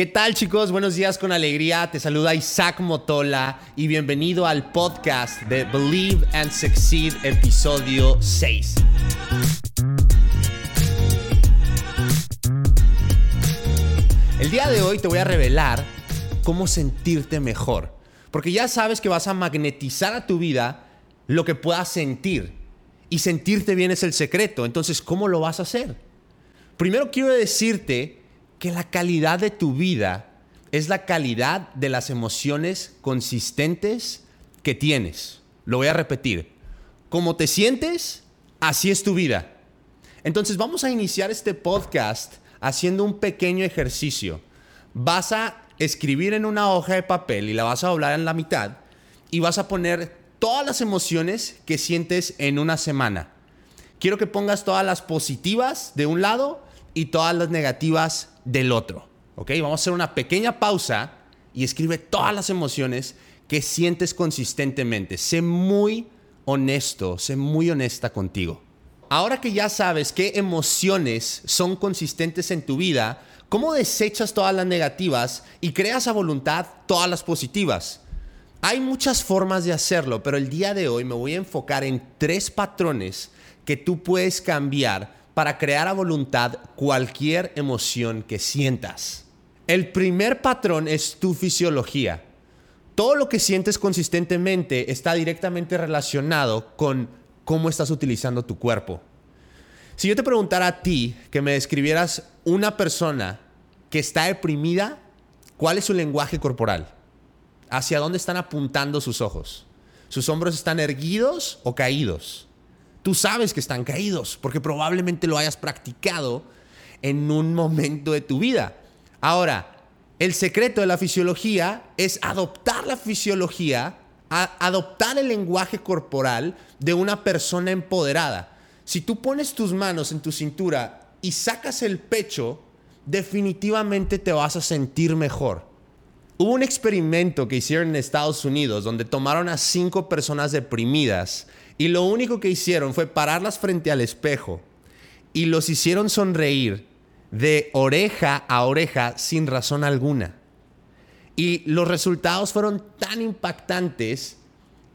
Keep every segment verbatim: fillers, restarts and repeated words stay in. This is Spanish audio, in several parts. ¿Qué tal, chicos? Buenos días con alegría. Te saluda Isaac Motola y bienvenido al podcast de Believe and Succeed, episodio seis. El día de hoy te voy a revelar cómo sentirte mejor, porque ya sabes que vas a magnetizar a tu vida lo que puedas sentir, y sentirte bien es el secreto. Entonces, ¿cómo lo vas a hacer? Primero quiero decirte que la calidad de tu vida es la calidad de las emociones consistentes que tienes. Lo voy a repetir. Como te sientes, así es tu vida. Entonces vamos a iniciar este podcast haciendo un pequeño ejercicio. Vas a escribir en una hoja de papel y la vas a doblar en la mitad y vas a poner todas las emociones que sientes en una semana. Quiero que pongas todas las positivas de un lado y todas las negativas del otro, ¿ok? Vamos a hacer una pequeña pausa y escribe todas las emociones que sientes consistentemente. Sé muy honesto, sé muy honesta contigo. Ahora que ya sabes qué emociones son consistentes en tu vida, ¿cómo desechas todas las negativas y creas a voluntad todas las positivas? Hay muchas formas de hacerlo, pero el día de hoy me voy a enfocar en tres patrones que tú puedes cambiar para crear a voluntad cualquier emoción que sientas. El primer patrón es tu fisiología. Todo lo que sientes consistentemente está directamente relacionado con cómo estás utilizando tu cuerpo. Si yo te preguntara a ti que me describieras una persona que está deprimida, ¿cuál es su lenguaje corporal? ¿Hacia dónde están apuntando sus ojos? ¿Sus hombros están erguidos o caídos? Tú sabes que están caídos porque probablemente lo hayas practicado en un momento de tu vida. Ahora, el secreto de la fisiología es adoptar la fisiología, adoptar el lenguaje corporal de una persona empoderada. Si tú pones tus manos en tu cintura y sacas el pecho, definitivamente te vas a sentir mejor. Hubo un experimento que hicieron en Estados Unidos donde tomaron a cinco personas deprimidas y lo único que hicieron fue pararlas frente al espejo y los hicieron sonreír de oreja a oreja sin razón alguna. Y los resultados fueron tan impactantes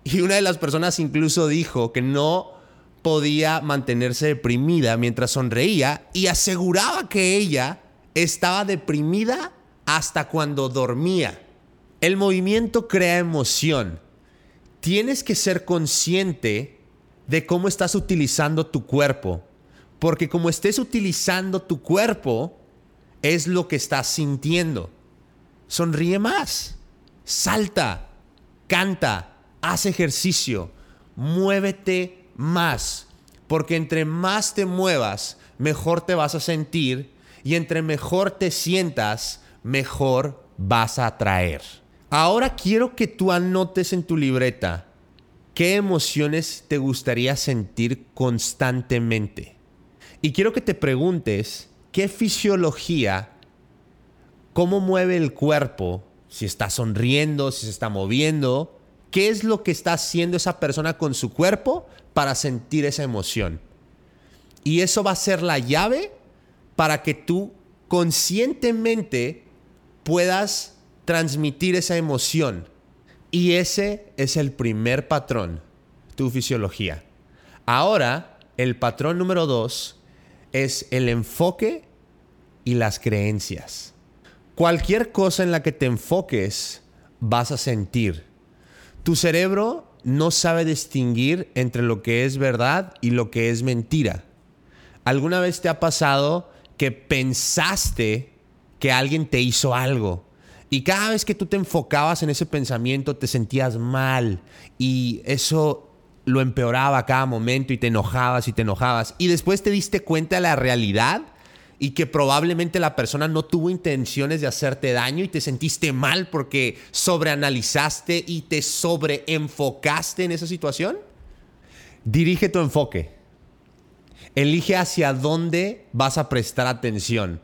y una de las personas incluso dijo que no podía mantenerse deprimida mientras sonreía y aseguraba que ella estaba deprimida hasta cuando dormía. El movimiento crea emoción. Tienes que ser consciente de cómo estás utilizando tu cuerpo, porque como estés utilizando tu cuerpo es lo que estás sintiendo. Sonríe más, salta, canta, haz ejercicio, muévete más, porque entre más te muevas, mejor te vas a sentir, y entre mejor te sientas, mejor vas a atraer. Ahora quiero que tú anotes en tu libreta ¿qué emociones te gustaría sentir constantemente? Y quiero que te preguntes, ¿qué fisiología, cómo mueve el cuerpo? Si está sonriendo, si se está moviendo, ¿qué es lo que está haciendo esa persona con su cuerpo para sentir esa emoción? Y eso va a ser la llave para que tú conscientemente puedas transmitir esa emoción. Y ese es el primer patrón, tu fisiología. Ahora, el patrón número dos es el enfoque y las creencias. Cualquier cosa en la que te enfoques, vas a sentir. Tu cerebro no sabe distinguir entre lo que es verdad y lo que es mentira. ¿Alguna vez te ha pasado que pensaste que alguien te hizo algo? Y cada vez que tú te enfocabas en ese pensamiento, te sentías mal y eso lo empeoraba a cada momento y te enojabas y te enojabas. Y después te diste cuenta de la realidad y que probablemente la persona no tuvo intenciones de hacerte daño y te sentiste mal porque sobreanalizaste y te sobreenfocaste en esa situación. Dirige tu enfoque. Elige hacia dónde vas a prestar atención.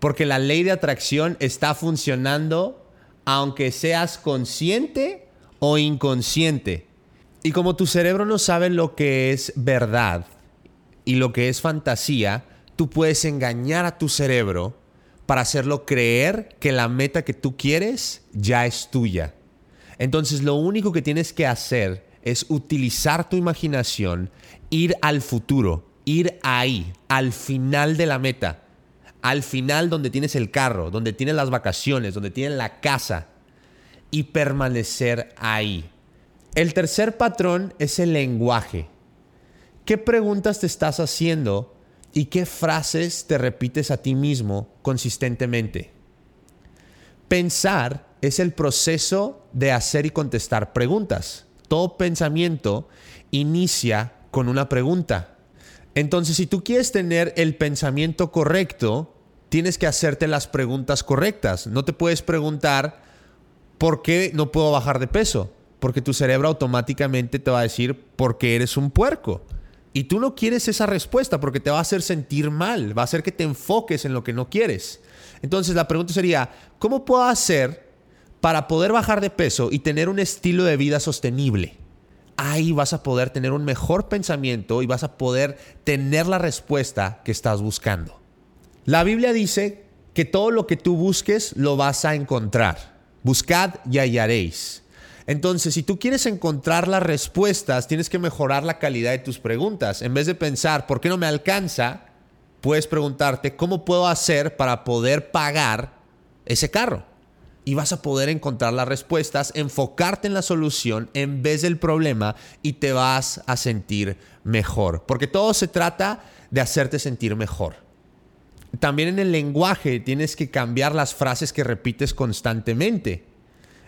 Porque la ley de atracción está funcionando aunque seas consciente o inconsciente. Y como tu cerebro no sabe lo que es verdad y lo que es fantasía, tú puedes engañar a tu cerebro para hacerlo creer que la meta que tú quieres ya es tuya. Entonces, lo único que tienes que hacer es utilizar tu imaginación, ir al futuro, ir ahí, al final de la meta, al final donde tienes el carro, donde tienes las vacaciones, donde tienes la casa, y permanecer ahí. El tercer patrón es el lenguaje. ¿Qué preguntas te estás haciendo y qué frases te repites a ti mismo consistentemente? Pensar es el proceso de hacer y contestar preguntas. Todo pensamiento inicia con una pregunta. Entonces, si tú quieres tener el pensamiento correcto, tienes que hacerte las preguntas correctas. No te puedes preguntar ¿por qué no puedo bajar de peso? Porque tu cerebro automáticamente te va a decir porque eres un puerco. Y tú no quieres esa respuesta porque te va a hacer sentir mal. Va a hacer que te enfoques en lo que no quieres. Entonces, la pregunta sería, ¿cómo puedo hacer para poder bajar de peso y tener un estilo de vida sostenible? Ahí vas a poder tener un mejor pensamiento y vas a poder tener la respuesta que estás buscando. La Biblia dice que todo lo que tú busques lo vas a encontrar. Buscad y hallaréis. Entonces, si tú quieres encontrar las respuestas, tienes que mejorar la calidad de tus preguntas. En vez de pensar, ¿por qué no me alcanza? Puedes preguntarte, ¿cómo puedo hacer para poder pagar ese carro? Y vas a poder encontrar las respuestas, enfocarte en la solución en vez del problema y te vas a sentir mejor. Porque todo se trata de hacerte sentir mejor. También en el lenguaje tienes que cambiar las frases que repites constantemente.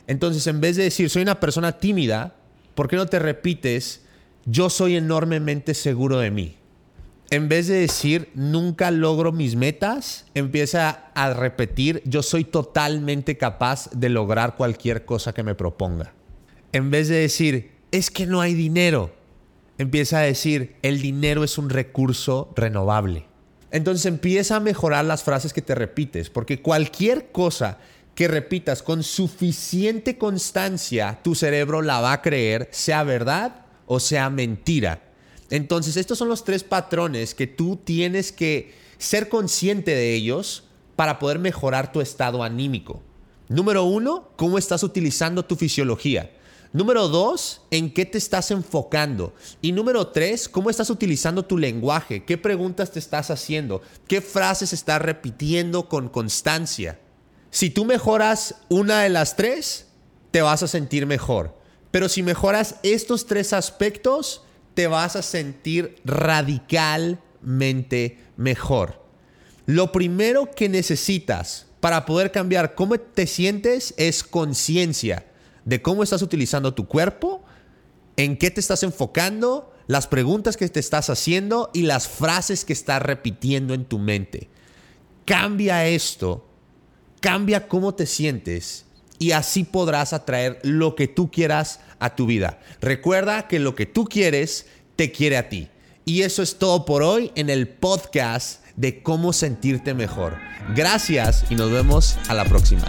Entonces, en vez de decir, soy una persona tímida, ¿por qué no te repites, yo soy enormemente seguro de mí? En vez de decir, nunca logro mis metas, empieza a repetir, yo soy totalmente capaz de lograr cualquier cosa que me proponga. En vez de decir, es que no hay dinero, empieza a decir, el dinero es un recurso renovable. Entonces empieza a mejorar las frases que te repites, porque cualquier cosa que repitas con suficiente constancia, tu cerebro la va a creer, sea verdad o sea mentira. Entonces, estos son los tres patrones que tú tienes que ser consciente de ellos para poder mejorar tu estado anímico. Número uno, cómo estás utilizando tu fisiología. Número dos, en qué te estás enfocando. Y número tres, cómo estás utilizando tu lenguaje. ¿Qué preguntas te estás haciendo? ¿Qué frases estás repitiendo con constancia? Si tú mejoras una de las tres, te vas a sentir mejor. Pero si mejoras estos tres aspectos, te vas a sentir radicalmente mejor. Lo primero que necesitas para poder cambiar cómo te sientes es conciencia de cómo estás utilizando tu cuerpo, en qué te estás enfocando, las preguntas que te estás haciendo y las frases que estás repitiendo en tu mente. Cambia esto, cambia cómo te sientes y así podrás atraer lo que tú quieras a tu vida. Recuerda que lo que tú quieres te quiere a ti. Y eso es todo por hoy en el podcast de cómo sentirte mejor. Gracias y nos vemos a la próxima.